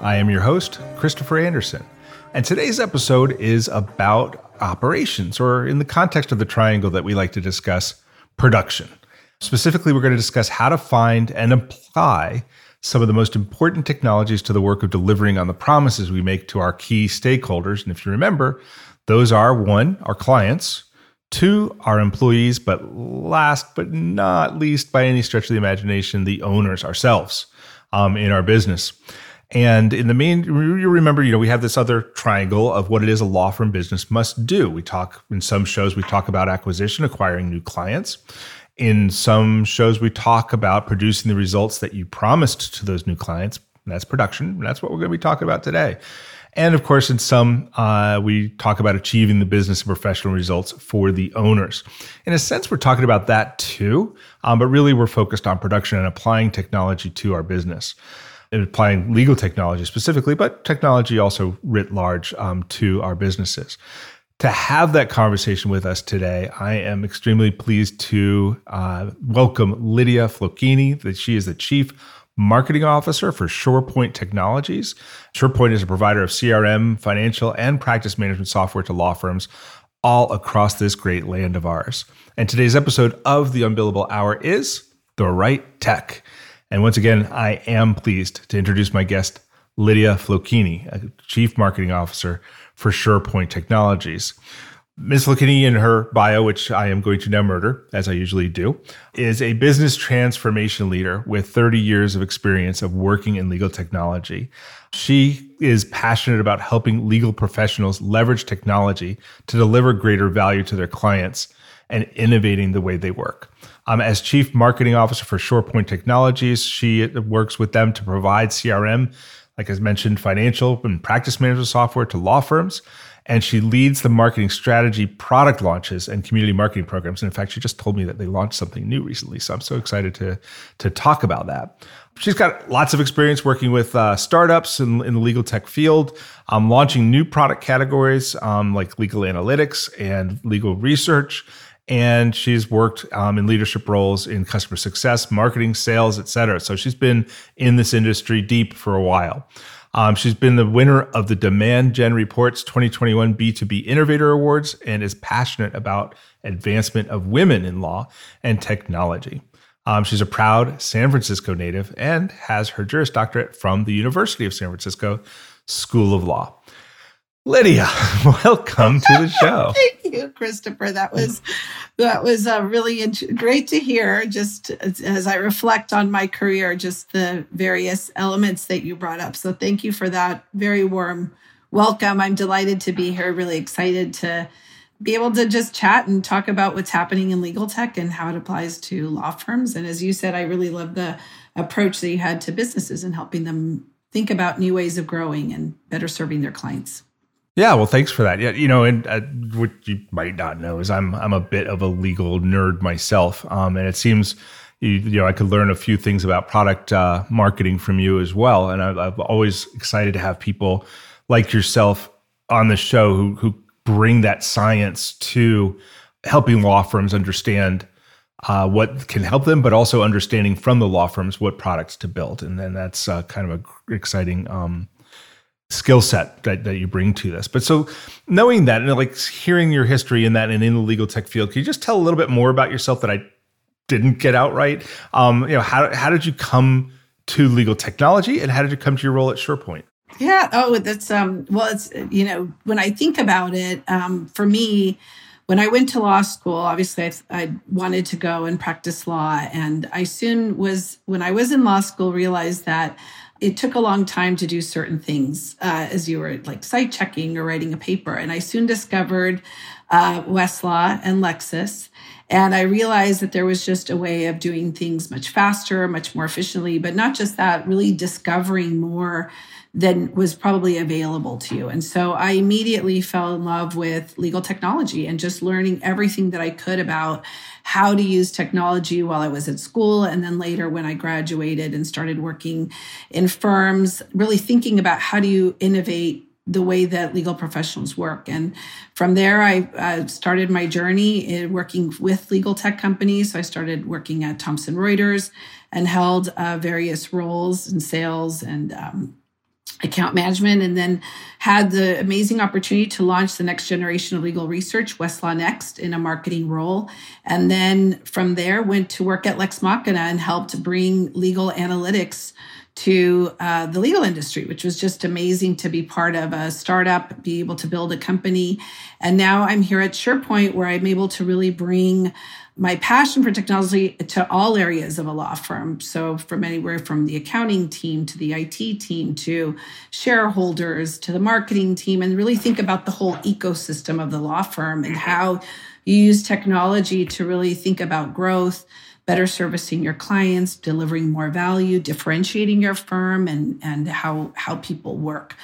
I am your host, Christopher Anderson, and today's episode is about operations, or in the context of the triangle that we like to discuss, production. Specifically, we're going to discuss how to find and apply some of the most important technologies to the work of delivering on the promises we make to our key stakeholders. And if you remember, those are, one, our clients, two, our employees, but last but not least, by any stretch of the imagination, the owners ourselves in our business. And in the main, you remember, we have this other triangle of what it is a law firm business must do. We talk, in some shows, we talk about acquisition, acquiring new clients. In some shows, we talk about producing the results that you promised to those new clients. That's production. And that's what we're going to be talking about today. And of course, in some, we talk about achieving the business and professional results for the owners. In a sense, we're talking about that too, but really we're focused on production and applying technology to our business, and applying legal technology specifically, but technology also writ large to our businesses. To have that conversation with us today, I am extremely pleased to welcome Lydia Flocchini. That she is the Chief Marketing Officer for ShorePoint Technologies. ShorePoint is a provider of CRM, financial, and practice management software to law firms all across this great land of ours. And today's episode of the Unbillable Hour is The Right Tech. And once again, I am pleased to introduce my guest, Lydia Flocchini, Chief Marketing Officer for ShorePoint Technologies. Ms. Flocchini, in her bio, which I am going to now murder, as I usually do, is a business transformation leader with 30 years of experience of working in legal technology. She is passionate about helping legal professionals leverage technology to deliver greater value to their clients and innovating the way they work. As Chief Marketing Officer for ShorePoint Technologies, she works with them to provide CRM, like I mentioned, financial and practice management software to law firms. And she leads the marketing strategy, product launches, and community marketing programs. And in fact, she just told me that they launched something new recently. So I'm so excited to talk about that. She's got lots of experience working with startups in the legal tech field, launching new product categories like legal analytics and legal research. And she's worked in leadership roles in customer success, marketing, sales, et cetera. So she's been in this industry deep for a while. She's been the winner of the Demand Gen Report's 2021 B2B Innovator Awards and is passionate about advancement of women in law and technology. She's a proud San Francisco native and has her Juris Doctorate from the University of San Francisco School of Law. Lydia, welcome to the show. Thank you, Christopher. That was really great to hear. Just as I reflect on my career, just the various elements that you brought up. So thank you for that very warm welcome. I'm delighted to be here. Really excited to be able to just chat and talk about what's happening in legal tech and how it applies to law firms. And as you said, I really love the approach that you had to businesses and helping them think about new ways of growing and better serving their clients. Yeah, well, thanks for that. Yeah, and what you might not know is I'm a bit of a legal nerd myself, and it seems I could learn a few things about product marketing from you as well. And I'm always excited to have people like yourself on the show who bring that science to helping law firms understand what can help them, but also understanding from the law firms what products to build. And then that's kind of an exciting skill set that you bring to this. But so knowing that and like hearing your history in that and in the legal tech field, can you just tell a little bit more about yourself that I didn't get out right? How did you come to legal technology and how did you come to your role at ShorePoint? Yeah. Oh, that's, well, it's, when I think about it, for me, when I went to law school, obviously I wanted to go and practice law. And I soon was, when I was in law school, realized that it took a long time to do certain things as you were like site checking or writing a paper. And I soon discovered Westlaw and Lexis. And I realized that there was just a way of doing things much faster, much more efficiently, but not just that, really discovering more than was probably available to you. And so I immediately fell in love with legal technology and just learning everything that I could about how to use technology while I was at school. And then later when I graduated and started working in firms, really thinking about how do you innovate the way that legal professionals work. And from there, I started my journey in working with legal tech companies. So I started working at Thomson Reuters and held various roles in sales and account management, and then had the amazing opportunity to launch the next generation of legal research, Westlaw Next, in a marketing role. And then from there, went to work at Lex Machina and helped bring legal analytics to the legal industry, which was just amazing to be part of a startup, be able to build a company. And now I'm here at SharePoint, where I'm able to really bring my passion for technology to all areas of a law firm. So from anywhere from the accounting team to the IT team to shareholders to the marketing team, and really think about the whole ecosystem of the law firm and how you use technology to really think about growth, better servicing your clients, delivering more value, differentiating your firm, and how people work.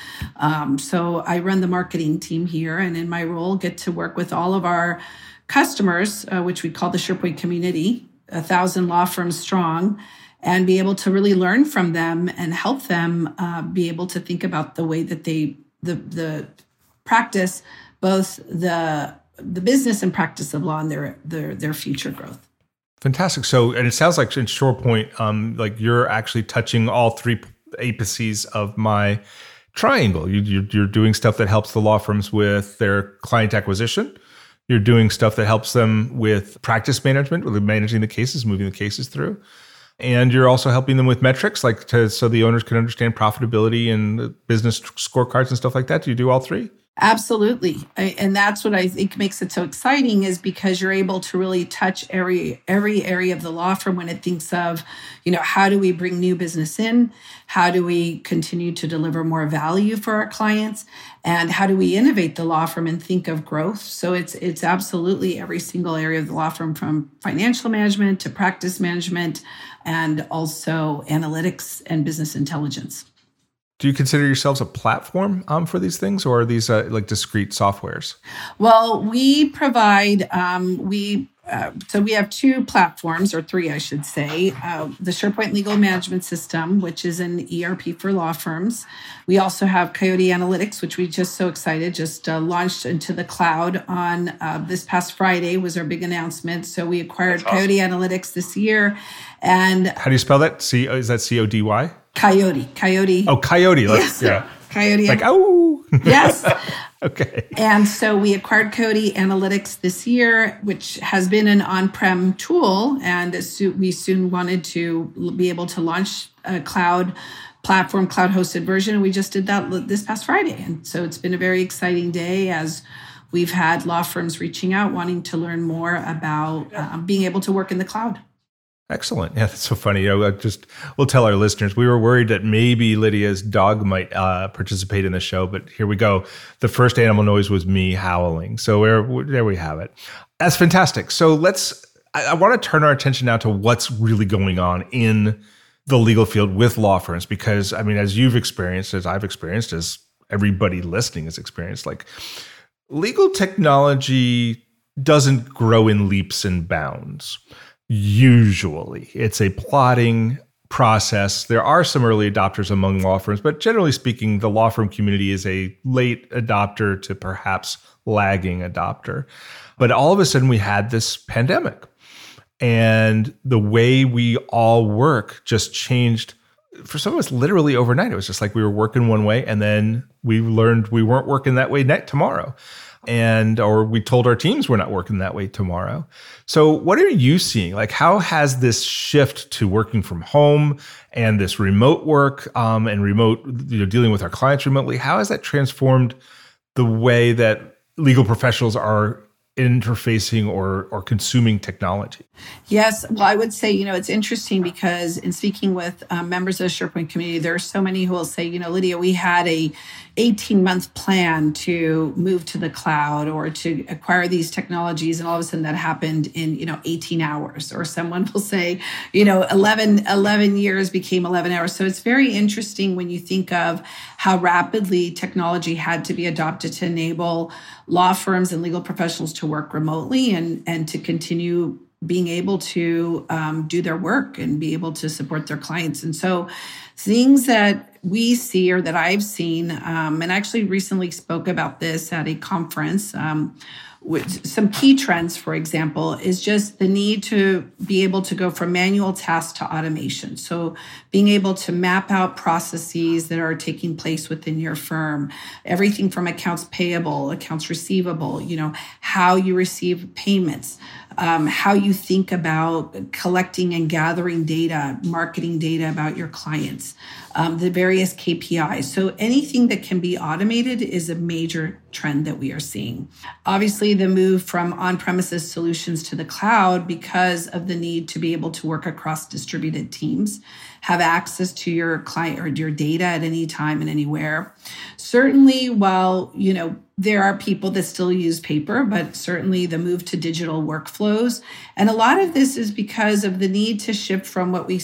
So I run the marketing team here, and in my role, get to work with all of our customers, which we call the SharePoint community, 1,000 law firms strong, and be able to really learn from them and help them be able to think about the way that they the practice, both the business and practice of law, and their future growth. Fantastic. So, and it sounds like in SharePoint, like you're actually touching all three apices of my triangle. You're doing stuff that helps the law firms with their client acquisition. You're doing stuff that helps them with practice management, with managing the cases, moving the cases through. And you're also helping them with metrics, like so the owners can understand profitability and business scorecards and stuff like that. Do you do all three? Absolutely. And that's what I think makes it so exciting, is because you're able to really touch every area of the law firm when it thinks of, how do we bring new business in? How do we continue to deliver more value for our clients? And how do we innovate the law firm and think of growth? So it's absolutely every single area of the law firm, from financial management to practice management, and also analytics and business intelligence. Do you consider yourselves a platform for these things, or are these like discrete softwares? Well, we provide, so we have two platforms, or three, I should say, the SharePoint Legal Management System, which is an ERP for law firms. We also have Coyote Analytics, which we just launched into the cloud on this past Friday was our big announcement. So we acquired Coyote Analytics this year. And how do you spell that? Is that C-O-D-Y? Coyote. Oh, Coyote. Let's, yes. Yeah. Coyote. Like, oh. Yes. Okay. And so we acquired Coyote Analytics this year, which has been an on-prem tool. And we soon wanted to be able to launch a cloud platform, cloud-hosted version. And we just did that this past Friday. And so it's been a very exciting day as we've had law firms reaching out, wanting to learn more about being able to work in the cloud. Excellent. Yeah, that's so funny. We'll tell our listeners, we were worried that maybe Lydia's dog might participate in the show, but here we go. The first animal noise was me howling. So there we have it. That's fantastic. So I want to turn our attention now to what's really going on in the legal field with law firms, because as you've experienced, as I've experienced, as everybody listening has experienced, like legal technology doesn't grow in leaps and bounds. Usually, it's a plodding process. There are some early adopters among law firms, but generally speaking, the law firm community is a late adopter to perhaps lagging adopter. But all of a sudden, we had this pandemic, and the way we all work just changed. For some of us, literally overnight. It was just like we were working one way, and then we learned we weren't working that way tomorrow. Or we told our teams we're not working that way tomorrow. So what are you seeing? Like, how has this shift to working from home and this remote work and remote, dealing with our clients remotely, how has that transformed the way that legal professionals are interfacing or consuming technology? Yes. Well, I would say, it's interesting because in speaking with members of the SharePoint community, there are so many who will say, Lydia, we had a 18-month plan to move to the cloud or to acquire these technologies. And all of a sudden that happened in, 18 hours. Or someone will say, 11 years became 11 hours. So it's very interesting when you think of how rapidly technology had to be adopted to enable law firms and legal professionals to work remotely and to continue being able to do their work and be able to support their clients. And so things that we see or that I've seen, and I actually recently spoke about this at a conference, with some key trends, for example, is just the need to be able to go from manual tasks to automation. So being able to map out processes that are taking place within your firm, everything from accounts payable, accounts receivable, how you receive payments, how you think about collecting and gathering data, marketing data about your clients, the various KPIs. So anything that can be automated is a major trend that we are seeing. Obviously, the move from on-premises solutions to the cloud because of the need to be able to work across distributed teams, have access to your client or your data at any time and anywhere. Certainly, while, there are people that still use paper, but certainly the move to digital workflows. And a lot of this is because of the need to shift from what we,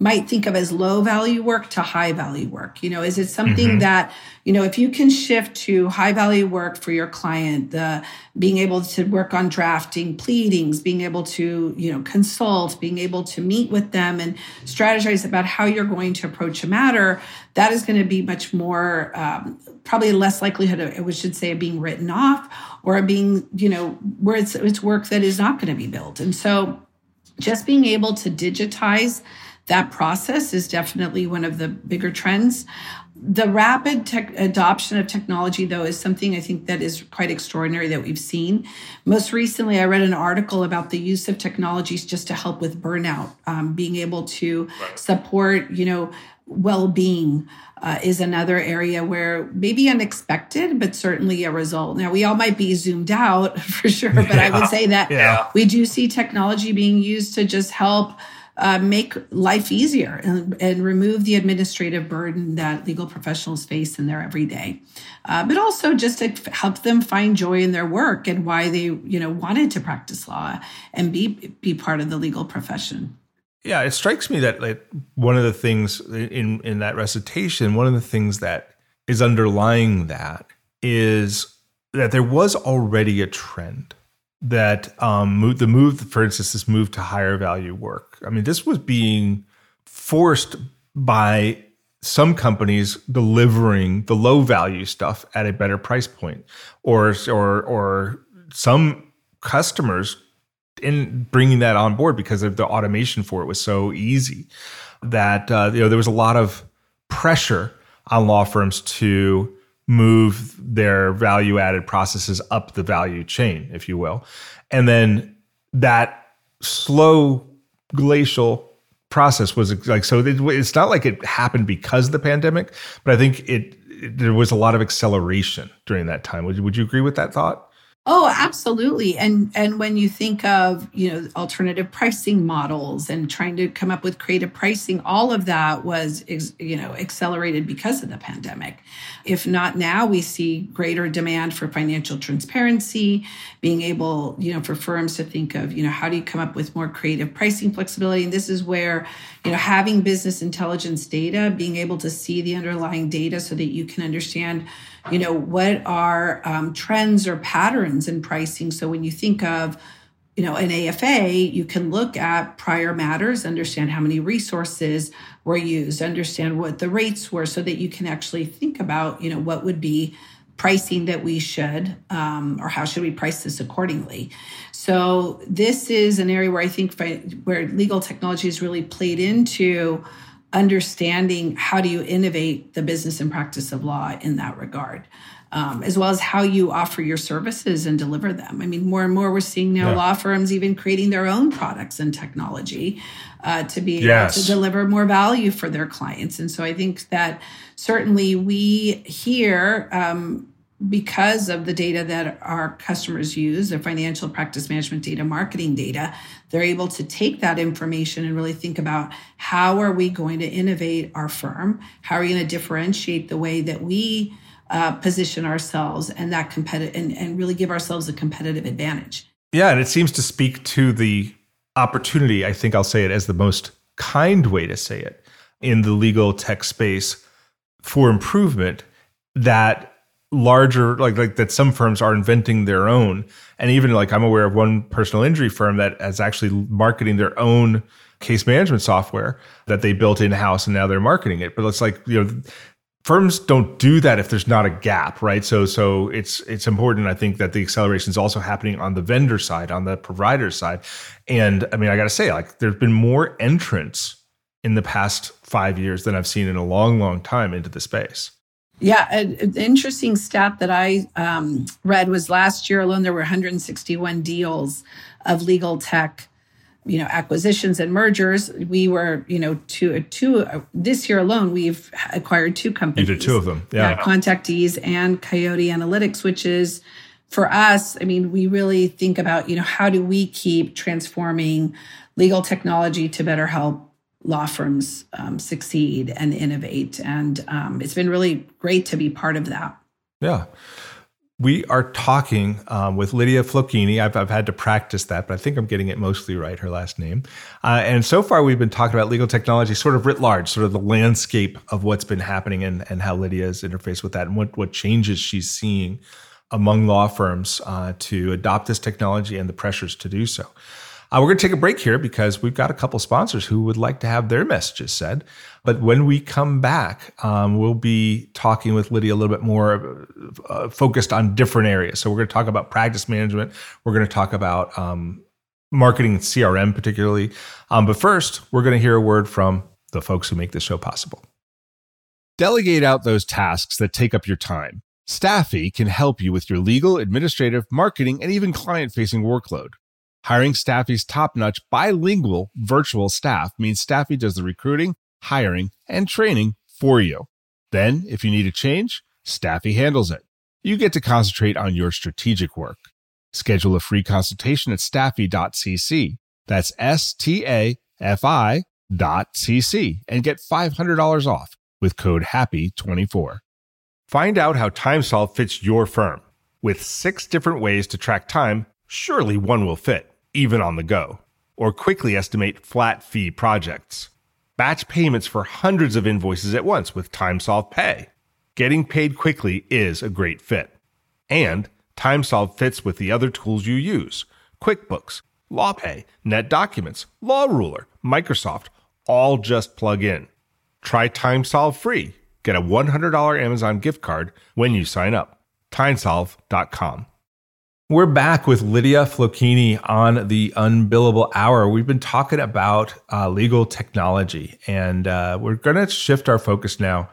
might think of as low value work to high value work. Is it something that, if you can shift to high value work for your client, the being able to work on drafting pleadings, being able to, consult, being able to meet with them and strategize about how you're going to approach a matter, that is going to be much more, probably less likelihood of, we should say, of being written off or being, where it's work that is not going to be billed. And so just being able to digitize that process is definitely one of the bigger trends. The rapid adoption of technology, though, is something I think that is quite extraordinary that we've seen. Most recently, I read an article about the use of technologies just to help with burnout, being able to support, well-being is another area where maybe unexpected, but certainly a result. Now, we all might be zoomed out for sure, but I would say that we do see technology being used to just help make life easier and remove the administrative burden that legal professionals face in their everyday, but also just to help them find joy in their work and why they wanted to practice law and be part of the legal profession. Yeah, it strikes me that one of the things in that recitation, one of the things that is underlying that is that there was already a trend. That this move to higher value work. I mean, this was being forced by some companies delivering the low value stuff at a better price point, or some customers in bringing that on board because of the automation for it was so easy that there was a lot of pressure on law firms to move their value-added processes up the value chain, if you will. And then that slow glacial process was like, so it's not like it happened because of the pandemic, but I think there was a lot of acceleration during that time. Would you agree with that thought? Oh, absolutely. And when you think of, alternative pricing models and trying to come up with creative pricing, all of that was, accelerated because of the pandemic. If not now, we see greater demand for financial transparency, being able, for firms to think of, how do you come up with more creative pricing flexibility? And this is where, having business intelligence data, being able to see the underlying data so that you can understand, what are trends or patterns in pricing. So when you think of, an AFA, you can look at prior matters, understand how many resources were used, understand what the rates were, so that you can actually think about, what would be pricing that we should, or how should we price this accordingly. So this is an area where I think where legal technology has really played into understanding how do you innovate the business and practice of law in that regard, as well as how you offer your services and deliver them. I mean, more and more we're seeing now law firms even creating their own products and technology to be able to deliver more value for their clients. And so I think that certainly we here because of the data that our customers use, their financial practice management data, marketing data, they're able to take that information and really think about how are we going to innovate our firm? How are we going to differentiate the way that we position ourselves and that and really give ourselves a competitive advantage? Yeah, and it seems to speak to the opportunity, I think I'll say it as the most kind way to say it, in the legal tech space for improvement that larger, like that some firms are inventing their own. And even like I'm aware of one personal injury firm that is actually marketing their own case management software that they built in-house and now they're marketing it. But it's like, you know, firms don't do that if there's not a gap, right? So it's important, I think, that the acceleration is also happening on the vendor side, on the provider side. And I mean, I got to say, like, there's been more entrants in the past 5 years than I've seen in a long, long time into the space. Yeah, an interesting stat that I read was last year alone, there were 161 deals of legal tech, you know, acquisitions and mergers. We were, you know, this year alone, we've acquired two companies. You did two of them. Yeah. ContactEase and Coyote Analytics, which is for us, I mean, we really think about, you know, how do we keep transforming legal technology to better help law firms succeed and innovate. And it's been really great to be part of that. Yeah. We are talking with Lydia Flocchini. I've had to practice that, but I think I'm getting it mostly right, her last name. And so far, we've been talking about legal technology sort of writ large, sort of the landscape of what's been happening and how Lydia's interfaced with that and what changes she's seeing among law firms to adopt this technology and the pressures to do so. We're going to take a break here because we've got a couple sponsors who would like to have their messages said. But when we come back, we'll be talking with Lydia a little bit more focused on different areas. So we're going to talk about practice management. We're going to talk about marketing and CRM particularly. But first, we're going to hear a word from the folks who make this show possible. Delegate out those tasks that take up your time. Staffy can help you with your legal, administrative, marketing, and even client-facing workload. Hiring Staffy's top-notch bilingual virtual staff means Staffy does the recruiting, hiring, and training for you. Then, if you need a change, Staffy handles it. You get to concentrate on your strategic work. Schedule a free consultation at staffy.cc. That's STAFI.cc and get $500 off with code HAPPY24. Find out how TimeSolve fits your firm. With 6 different ways to track time, surely one will fit. Even on the go, or quickly estimate flat fee projects. Batch payments for hundreds of invoices at once with TimeSolve Pay. Getting paid quickly is a great fit. And TimeSolve fits with the other tools you use. QuickBooks, LawPay, NetDocuments, LawRuler, Microsoft, all just plug in. Try TimeSolve free. Get a $100 Amazon gift card when you sign up. TimeSolve.com. We're back with Lydia Flocchini on the Unbillable Hour. We've been talking about legal technology, and we're going to shift our focus now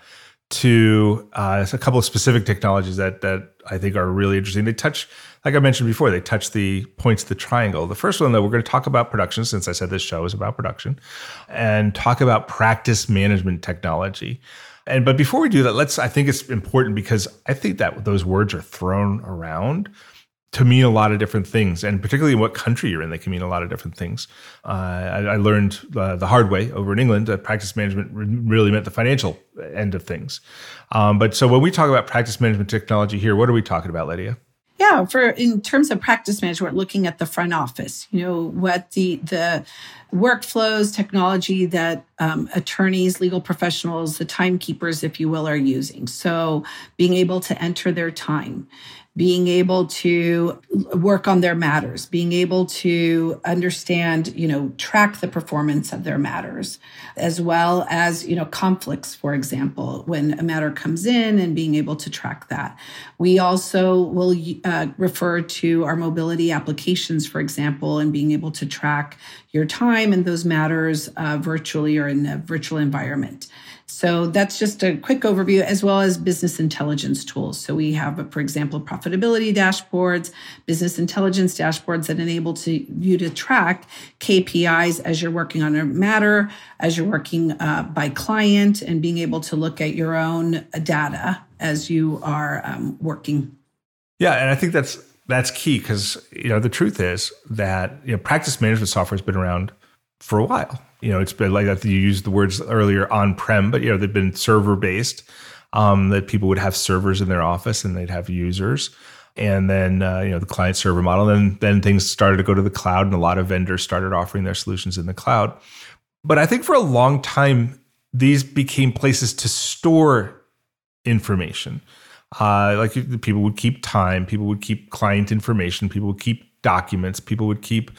to a couple of specific technologies that I think are really interesting. They touch, like I mentioned before, they touch the points of the triangle. The first one, though, we're going to talk about production, since I said this show is about production, and talk about practice management technology. But before we do that, I think it's important because I think that those words are thrown around to mean a lot of different things, and particularly in what country you're in, they can mean a lot of different things. I learned the hard way over in England that practice management really meant the financial end of things. But so when we talk about practice management technology here, what are we talking about, Lydia? Yeah, in terms of practice management, looking at the front office, you know, what the workflows, technology that attorneys, legal professionals, the timekeepers, if you will, are using. So being able to enter their time, being able to work on their matters, being able to understand, you know, track the performance of their matters, as well as, you know, conflicts, for example, when a matter comes in and being able to track that. We also will refer to our mobility applications, for example, and being able to track your time and those matters virtually or in a virtual environment. So that's just a quick overview, as well as business intelligence tools. So we have, for example, profitability dashboards, business intelligence dashboards that enable you to track KPIs as you're working on a matter, as you're working by client, and being able to look at your own data as you are working. Yeah, and I think that's key because, you know, the truth is that, you know, practice management software has been around for a while. You know, it's been like that. You used the words earlier, on-prem, but, you know, they've been server-based, that people would have servers in their office and they'd have users. And then, you know, the client server model, and then things started to go to the cloud, and a lot of vendors started offering their solutions in the cloud. But I think for a long time, these became places to store information. Like people would keep time, people would keep client information, people would keep documents, people would keep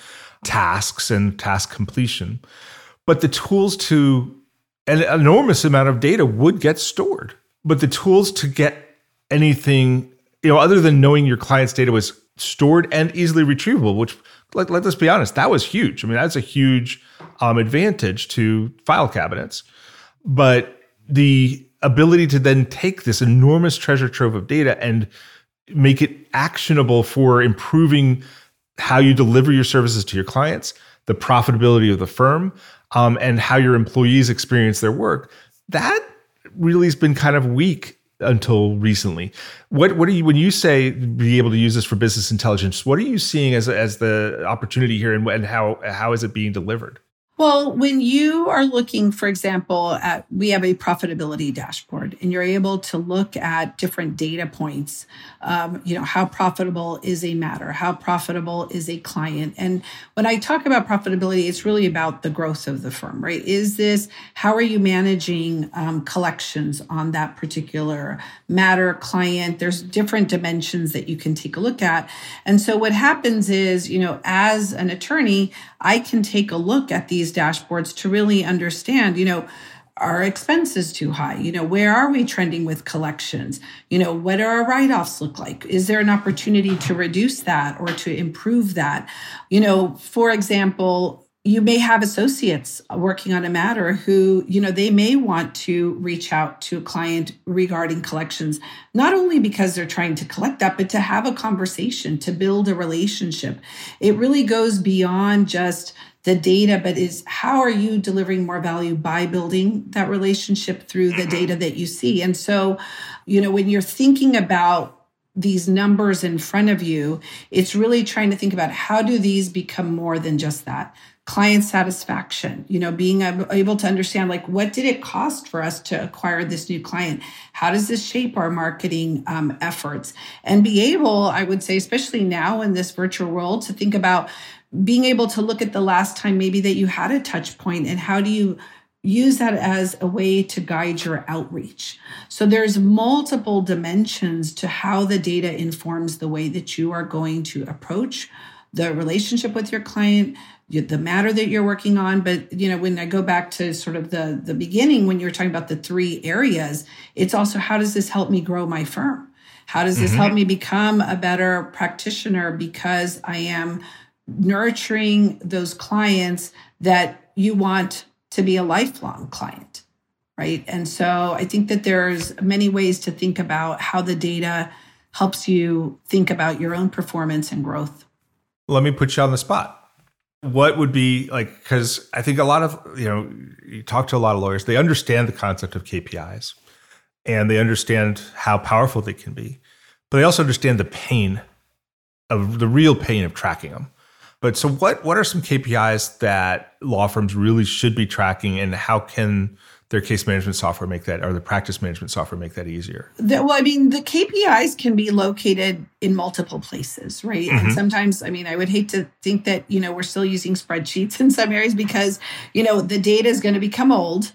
tasks and task completion. But the tools to, an enormous amount of data would get stored, but the tools to get anything, you know, other than knowing your client's data was stored and easily retrievable, which, let us be honest, that was huge. I mean, that's a huge advantage to file cabinets. But the ability to then take this enormous treasure trove of data and make it actionable for improving how you deliver your services to your clients, the profitability of the firm, and how your employees experience their work, that really has been kind of weak until recently. What are you, when you say be able to use this for business intelligence, what are you seeing as the opportunity here, and how is it being delivered? Well, when you are looking, for example, at, we have a profitability dashboard, and you're able to look at different data points. You know, how profitable is a matter? How profitable is a client? And when I talk about profitability, it's really about the growth of the firm, right? Is this, how are you managing collections on that particular matter, client? There's different dimensions that you can take a look at. And so what happens is, you know, as an attorney, I can take a look at these dashboards to really understand, you know, are expenses too high? You know, where are we trending with collections? You know, what do our write-offs look like? Is there an opportunity to reduce that or to improve that? You know, for example, you may have associates working on a matter who, you know, they may want to reach out to a client regarding collections, not only because they're trying to collect that, but to have a conversation, to build a relationship. It really goes beyond just the data, but is how are you delivering more value by building that relationship through the data that you see? And so, you know, when you're thinking about these numbers in front of you, it's really trying to think about how do these become more than just that? Client satisfaction, you know, being able to understand, like, what did it cost for us to acquire this new client? How does this shape our marketing efforts? And be able, I would say, especially now in this virtual world, to think about being able to look at the last time maybe that you had a touch point, and how do you use that as a way to guide your outreach. So there's multiple dimensions to how the data informs the way that you are going to approach the relationship with your client, the matter that you're working on. But, you know, when I go back to sort of the beginning, when you were talking about the three areas, it's also, how does this help me grow my firm? How does this help me become a better practitioner, because I am nurturing those clients that you want to be a lifelong client, right? And so I think that there's many ways to think about how the data helps you think about your own performance and growth. Let me put you on the spot. What would be like, because I think a lot of, you know, you talk to a lot of lawyers, they understand the concept of KPIs and they understand how powerful they can be, but they also understand the pain of the real pain of tracking them. But so what are some KPIs that law firms really should be tracking, and how can their case management software make that, or the practice management software make that easier? Well, I mean, the KPIs can be located in multiple places, right? And sometimes, I mean, I would hate to think that, you know, we're still using spreadsheets in some areas because, you know, the data is going to become old.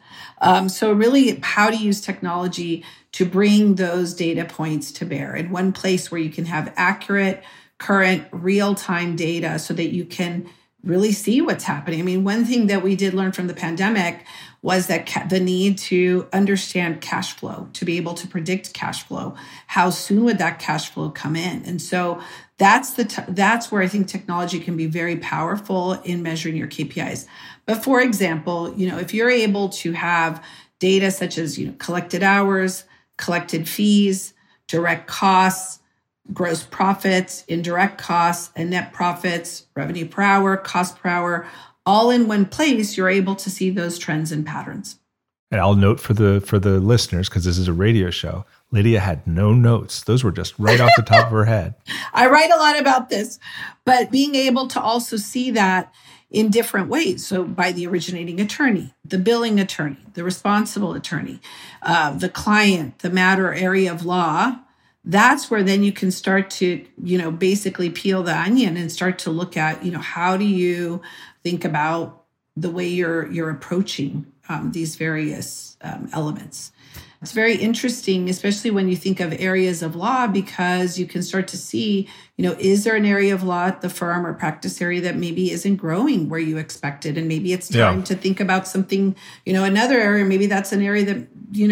So really, how to use technology to bring those data points to bear in one place where you can have accurate, current real-time data so that you can really see what's happening. I mean, one thing that we did learn from the pandemic was that the need to understand cash flow, to be able to predict cash flow. How soon would that cash flow come in? And so that's where I think technology can be very powerful in measuring your KPIs. But for example, you know, if you're able to have data such as, you know, collected hours, collected fees, direct costs, gross profits, indirect costs, and net profits, revenue per hour, cost per hour, all in one place, you're able to see those trends and patterns. And I'll note for the listeners, because this is a radio show, Lydia had no notes. Those were just right off the top of her head. I write a lot about this, but being able to also see that in different ways. So by the originating attorney, the billing attorney, the responsible attorney, the client, the matter area of law, that's where then you can start to, basically peel the onion and start to look at, how do you think about the way you're approaching these various elements. It's very interesting, especially when you think of areas of law, because you can start to see, is there an area of law at the firm or practice area that maybe isn't growing where you expected? And maybe it's time to think about something, another area, maybe that's an area that,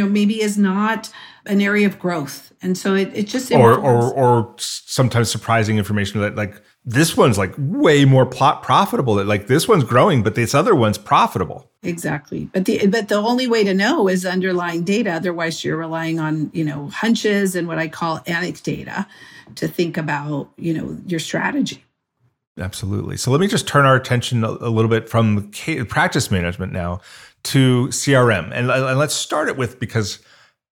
maybe is not an area of growth. And so it just... Or sometimes surprising information that this one's way more profitable. This one's growing, but this other one's profitable. Exactly. But the only way to know is underlying data. Otherwise, you're relying on, hunches and what I call anecdata to think about, your strategy. Absolutely. So let me just turn our attention a little bit from practice management now to CRM. And let's start it with, because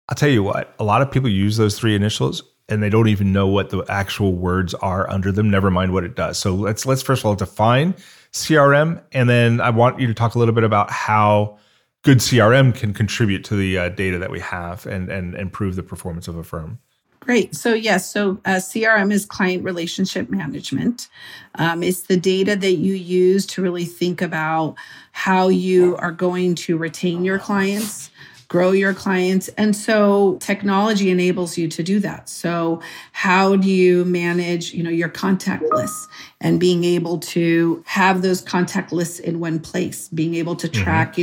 I'll tell you what, a lot of people use those three initials and they don't even know what the actual words are under them, never mind what it does. So let's first of all define CRM, and then I want you to talk a little bit about how good CRM can contribute to the data that we have and improve the performance of a firm. Great. So yes, CRM is client relationship management. It's the data that you use to really think about how you are going to retain your clients, grow your clients. And so technology enables you to do that. So how do you manage, your contact lists and being able to have those contact lists in one place, being able to track,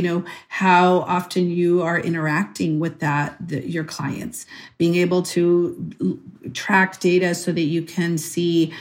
how often you are interacting with your clients, being able to track data so that you can see,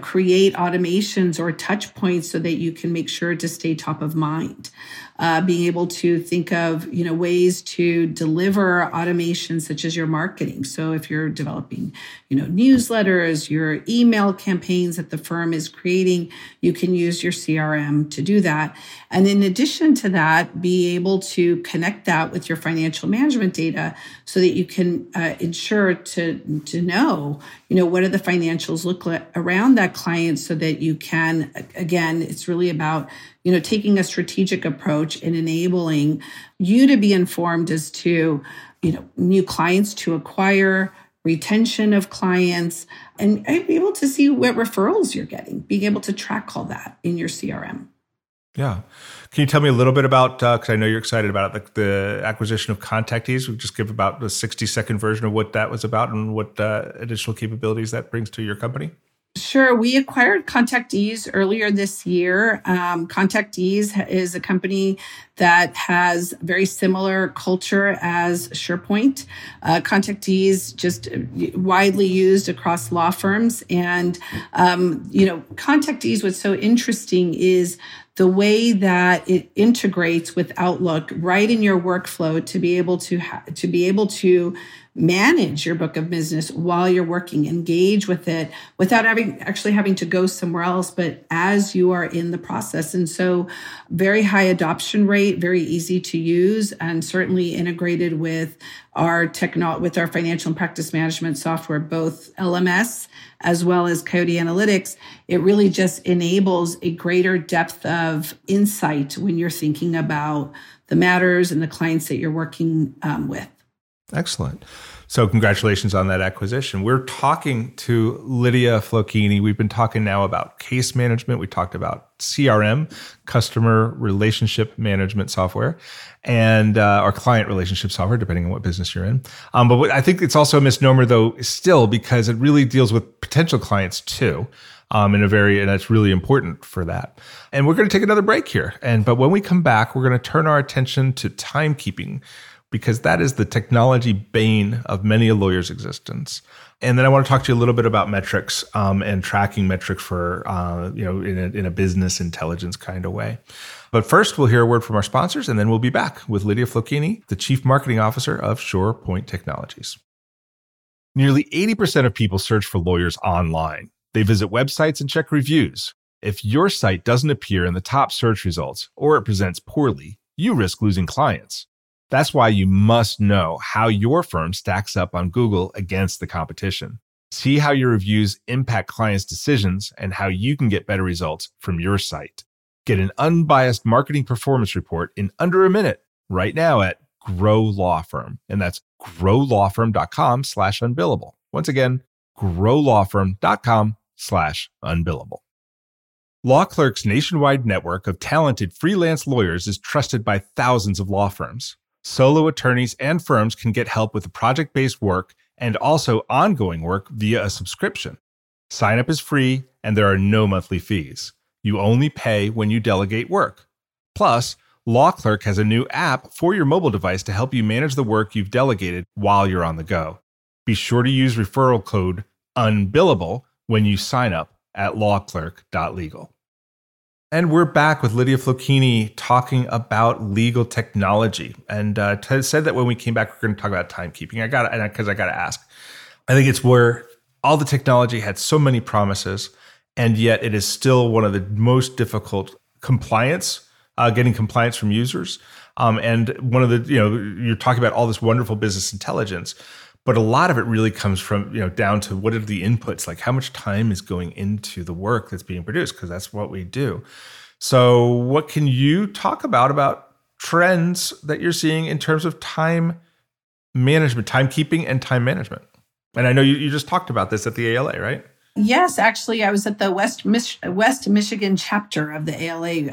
create automations or touch points so that you can make sure to stay top of mind. Being able to think of, ways to deliver automation such as your marketing. So if you're developing, newsletters, your email campaigns that the firm is creating, you can use your CRM to do that. And in addition to that, be able to connect that with your financial management data so that you can ensure to know, what do the financials look like around that client so that you can, again, it's really about, taking a strategic approach and enabling you to be informed as to, new clients to acquire, retention of clients, and be able to see what referrals you're getting, being able to track all that in your CRM. Yeah. Can you tell me a little bit about, because I know you're excited about it, the acquisition of ContactEase? We'll just give about the 60-second version of what that was about and what additional capabilities that brings to your company. Sure. We acquired ContactEase earlier this year. ContactEase is a company that has very similar culture as SharePoint. ContactEase just widely used across law firms. And, ContactEase, what's so interesting is the way that it integrates with Outlook right in your workflow to be able to manage your book of business while you're working, engage with it without having to go somewhere else, but as you are in the process. And so very high adoption rate, very easy to use, and certainly integrated with our financial and practice management software, both LMS as well as Coyote Analytics. It really just enables a greater depth of insight when you're thinking about the matters and the clients that you're working with. Excellent. So congratulations on that acquisition. We're talking to Lydia Flocchini. We've been talking now about case management. We talked about CRM, customer relationship management software, and our client relationship software, depending on what business you're in. But I think it's also a misnomer, though, still, because it really deals with potential clients, too. And that's really important for that. And we're going to take another break here. But when we come back, we're going to turn our attention to timekeeping, because that is the technology bane of many a lawyer's existence. And then I want to talk to you a little bit about metrics and tracking metrics for, in a business intelligence kind of way. But first, we'll hear a word from our sponsors, and then we'll be back with Lydia Flocchini, the Chief Marketing Officer of ShorePoint Technologies. Nearly 80% of people search for lawyers online. They visit websites and check reviews. If your site doesn't appear in the top search results or it presents poorly, you risk losing clients. That's why you must know how your firm stacks up on Google against the competition. See how your reviews impact clients' decisions and how you can get better results from your site. Get an unbiased marketing performance report in under a minute right now at Grow Law Firm. And that's growlawfirm.com/unbillable. Once again, growlawfirm.com/unbillable. Law Clerk's nationwide network of talented freelance lawyers is trusted by thousands of law firms. Solo attorneys and firms can get help with project-based work and also ongoing work via a subscription. Sign up is free and there are no monthly fees. You only pay when you delegate work. Plus, Law Clerk has a new app for your mobile device to help you manage the work you've delegated while you're on the go. Be sure to use referral code UNBILLABLE when you sign up at lawclerk.legal. And we're back with Lydia Flocchini talking about legal technology. And said that when we came back, we're going to talk about timekeeping. I got to ask. I think it's where all the technology had so many promises, and yet it is still one of the most difficult getting compliance from users. And one of the, you're talking about all this wonderful business intelligence, but a lot of it really comes from, down to what are the inputs, like how much time is going into the work that's being produced, because that's what we do. So what can you talk about trends that you're seeing in terms of time management, timekeeping and time management? And I know you just talked about this at the ALA, right? Yes, actually, I was at the West Michigan chapter of the ALA, did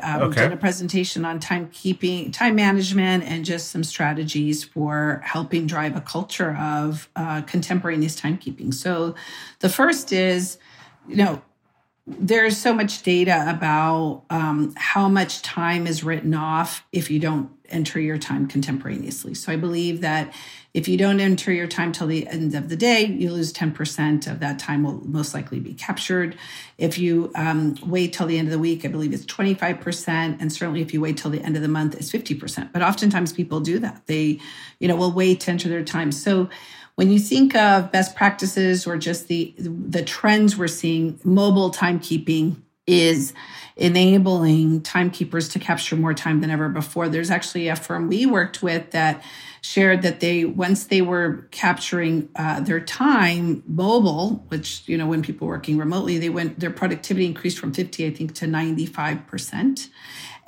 a presentation on timekeeping, time management, and just some strategies for helping drive a culture of contemporaneous timekeeping. So the first is, there's so much data about how much time is written off if you don't enter your time contemporaneously. So I believe that if you don't enter your time till the end of the day, you lose 10% of that time will most likely be captured. If you wait till the end of the week, I believe it's 25%. And certainly if you wait till the end of the month, it's 50%. But oftentimes people do that. They, will wait to enter their time. So when you think of best practices or just the trends we're seeing, mobile timekeeping is enabling timekeepers to capture more time than ever before. There's actually a firm we worked with that shared that once they were capturing their time mobile, which, when people were working remotely, their productivity increased from 50, I think, to 95%.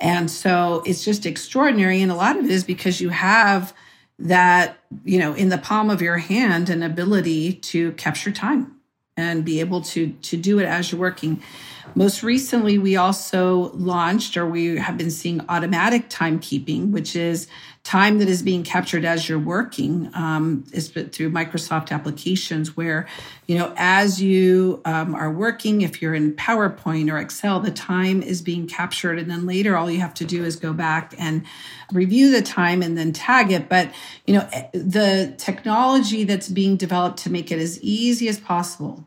And so it's just extraordinary. And a lot of it is because you have that, in the palm of your hand, an ability to capture time and be able to do it as you're working. Most recently, we also launched, or we have been seeing, automatic timekeeping, which is time that is being captured as you're working, is through Microsoft applications where, as you are working, if you're in PowerPoint or Excel, the time is being captured. And then later, all you have to do is go back and review the time and then tag it. But, the technology that's being developed to make it as easy as possible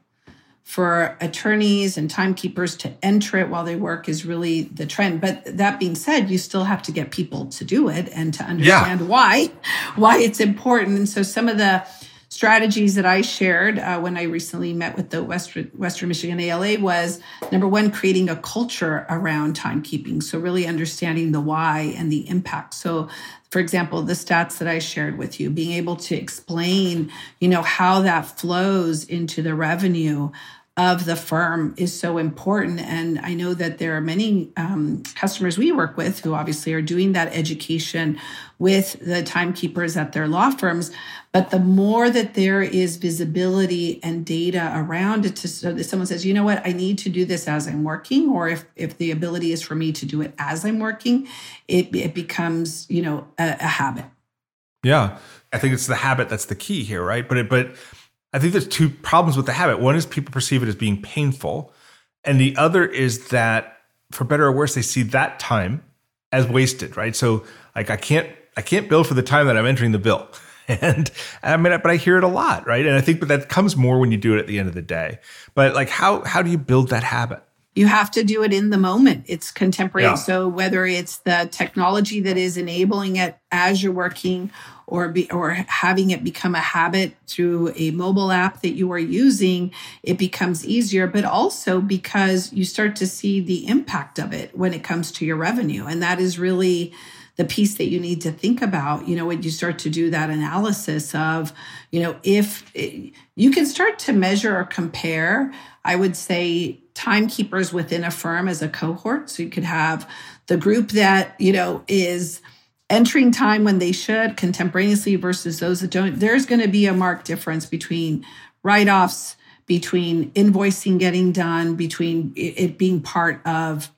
for attorneys and timekeepers to enter it while they work is really the trend. But that being said, you still have to get people to do it and to understand why it's important. And so some of the strategies that I shared when I recently met with the Western Michigan ALA was, number one, creating a culture around timekeeping. So really understanding the why and the impact. So for example, the stats that I shared with you, being able to explain, how that flows into the revenue of the firm is so important. And I know that there are many customers we work with who obviously are doing that education with the timekeepers at their law firms. But the more that there is visibility and data around it, so that someone says, I need to do this as I'm working, or if the ability is for me to do it as I'm working, it becomes, a habit. Yeah. I think it's the habit that's the key here, right? But I think there's two problems with the habit. One is people perceive it as being painful. And the other is that, for better or worse, they see that time as wasted, right? So like, I can't bill for the time that I'm entering the bill. And I mean, but I hear it a lot, right? And I think, but that comes more when you do it at the end of the day. But like, how do you build that habit? You have to do it in the moment. It's contemporary. Yeah. So whether it's the technology that is enabling it as you're working, or having it become a habit through a mobile app that you are using, it becomes easier. But also because you start to see the impact of it when it comes to your revenue. And that is really the piece that you need to think about, you know, when you start to do that analysis of, you know, if it, you can start to measure or compare, I would say, timekeepers within a firm as a cohort. So you could have the group that, you know, is entering time when they should contemporaneously versus those that don't. There's going to be a marked difference between write-offs, between invoicing getting done, between it being part of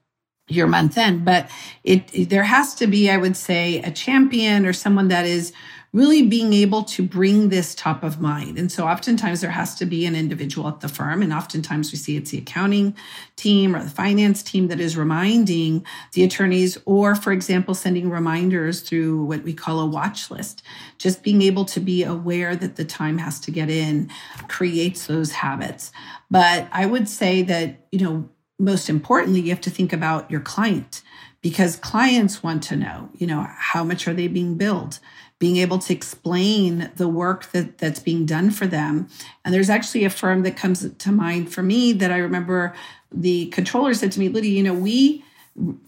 your month end. But there has to be, I would say, a champion or someone that is really being able to bring this top of mind. And so oftentimes there has to be an individual at the firm. And oftentimes we see it's the accounting team or the finance team that is reminding the attorneys, or, for example, sending reminders through what we call a watch list. Just being able to be aware that the time has to get in creates those habits. But I would say that, you know, most importantly, you have to think about your client, because clients want to know, you know, how much are they being billed? Being able to explain the work that's being done for them. And there's actually a firm that comes to mind for me that I remember the controller said to me, Lydia, you know, we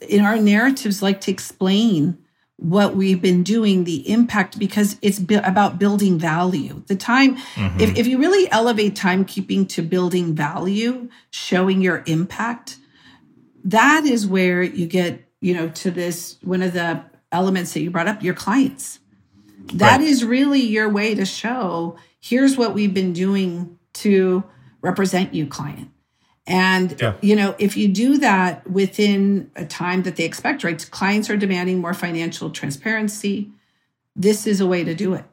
in our narratives like to explain what we've been doing, the impact, because it's about building value. The time, if you really elevate timekeeping to building value, showing your impact, that is where you get, you know, to this, one of the elements that you brought up, your clients. That right. is really your way to show, here's what we've been doing to represent you, client. And, you know, if you do that within a time that they expect, right? Clients are demanding more financial transparency. This is a way to do it.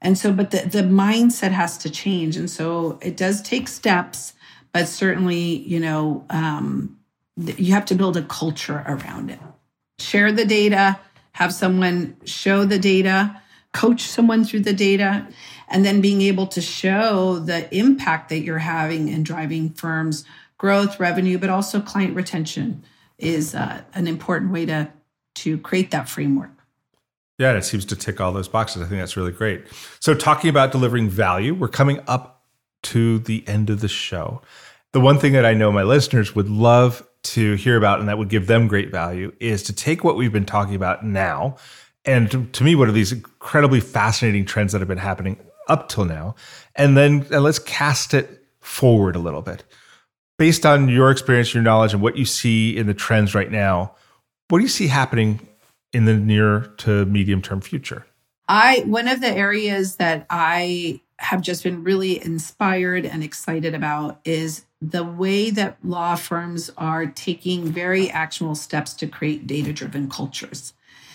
And so, but the mindset has to change. And so it does take steps, but certainly, you know, you have to build a culture around it. Share the data, have someone show the data, coach someone through the data, and then being able to show the impact that you're having in driving firms' growth, revenue, but also client retention is an important way to create that framework. Yeah, it seems to tick all those boxes. I think that's really great. So talking about delivering value, we're coming up to the end of the show. The one thing that I know my listeners would love to hear about, and that would give them great value, is to take what we've been talking about now. And to me, what are these incredibly fascinating trends that have been happening up till now? And then let's cast it forward a little bit. Based on your experience, your knowledge, and what you see in the trends right now, what do you see happening in the near to medium-term future? One of the areas that I have just been really inspired and excited about is the way that law firms are taking very actionable steps to create data-driven cultures.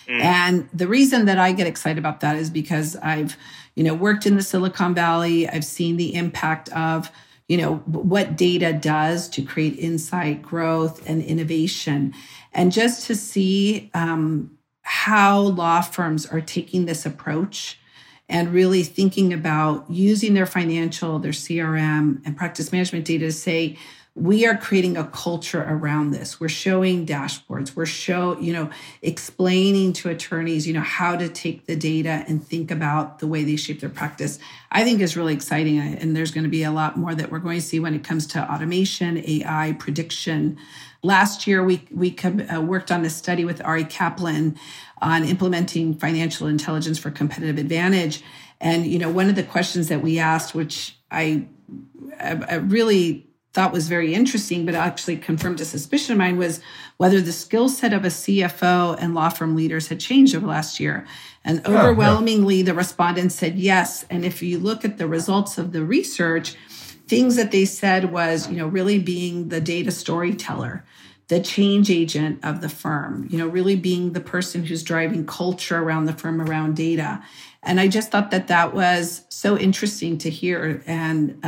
And the reason that I get excited about that is because I've, you know, worked in the Silicon Valley. I've seen the impact of, you know, what data does to create insight, growth, and innovation. And just to see how law firms are taking this approach and really thinking about using their financial, their CRM, and practice management data to say, we are creating a culture around this. We're showing dashboards. We're you know, explaining to attorneys, you know, how to take the data and think about the way they shape their practice. I think is really exciting. And there's going to be a lot more that we're going to see when it comes to automation, AI, prediction. Last year, we worked on a study with Ari Kaplan on implementing financial intelligence for competitive advantage. And, you know, one of the questions that we asked, which I really thought was very interesting, but actually confirmed a suspicion of mine, was whether the skill set of a CFO and law firm leaders had changed over last year. And overwhelmingly, the respondents said yes. And if you look at the results of the research, things that they said was, you know, really being the data storyteller, the change agent of the firm, you know, really being the person who's driving culture around the firm around data. And I just thought that that was so interesting to hear. And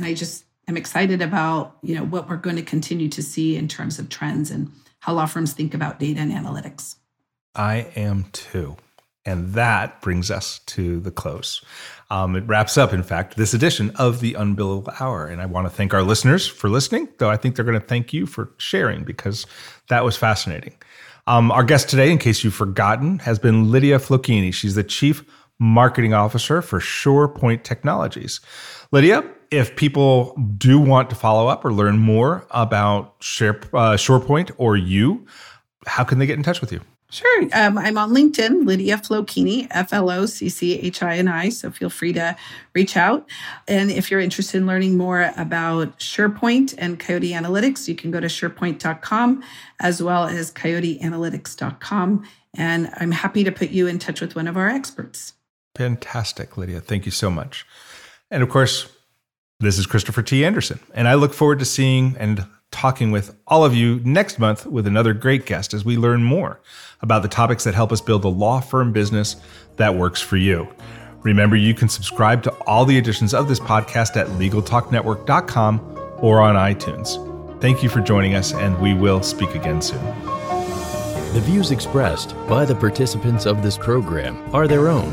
I just, I'm excited about, you know, what we're going to continue to see in terms of trends and how law firms think about data and analytics. I am too. And that brings us to the close. It wraps up, in fact, this edition of the Unbillable Hour. And I want to thank our listeners for listening, though I think they're going to thank you for sharing, because that was fascinating. Our guest today, in case you've forgotten, has been Lydia Flocchini. She's the Chief Marketing Officer for ShorePoint Technologies. Lydia, if people do want to follow up or learn more about ShorePoint or you, how can they get in touch with you? Sure. I'm on LinkedIn, Lydia Flocchini, Flocchini. So feel free to reach out. And if you're interested in learning more about SharePoint and Coyote Analytics, you can go to SharePoint.com as well as CoyoteAnalytics.com. And I'm happy to put you in touch with one of our experts. Fantastic, Lydia. Thank you so much. And of course, this is Christopher T. Anderson, and I look forward to seeing and talking with all of you next month with another great guest as we learn more about the topics that help us build a law firm business that works for you. Remember, you can subscribe to all the editions of this podcast at LegalTalkNetwork.com or on iTunes. Thank you for joining us, and we will speak again soon. The views expressed by the participants of this program are their own